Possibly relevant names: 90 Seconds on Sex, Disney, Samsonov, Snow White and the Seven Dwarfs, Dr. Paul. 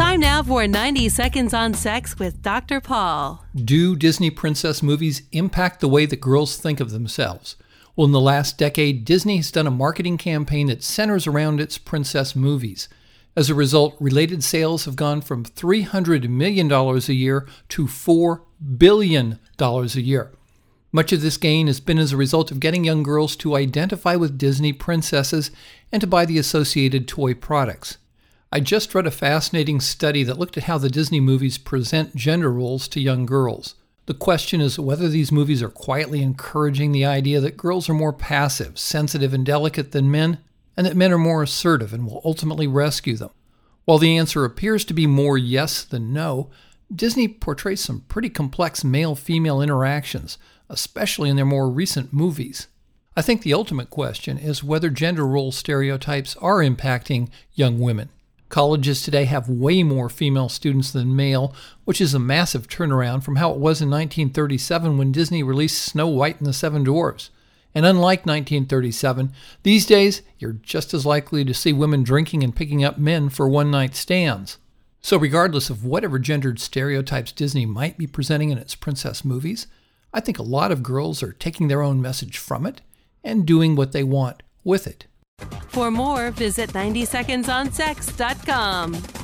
Time now for 90 Seconds on Sex with Dr. Paul. Do Disney princess movies impact the way that girls think of themselves? Well, in the last decade, Disney has done a marketing campaign that centers around its princess movies. As a result, related sales have gone from $300 million a year to $4 billion a year. Much of this gain has been as a result of getting young girls to identify with Disney princesses and to buy the associated toy products. I just read a fascinating study that looked at how the Disney movies present gender roles to young girls. The question is whether these movies are quietly encouraging the idea that girls are more passive, sensitive, and delicate than men, and that men are more assertive and will ultimately rescue them. While the answer appears to be more yes than no, Disney portrays some pretty complex male-female interactions, especially in their more recent movies. I think the ultimate question is whether gender role stereotypes are impacting young women. Colleges today have way more female students than male, which is a massive turnaround from how it was in 1937 when Disney released Snow White and the Seven Dwarfs. And unlike 1937, these days you're just as likely to see women drinking and picking up men for one-night stands. So regardless of whatever gendered stereotypes Disney might be presenting in its princess movies, I think a lot of girls are taking their own message from it and doing what they want with it. For more, visit 90secondsonsex.com.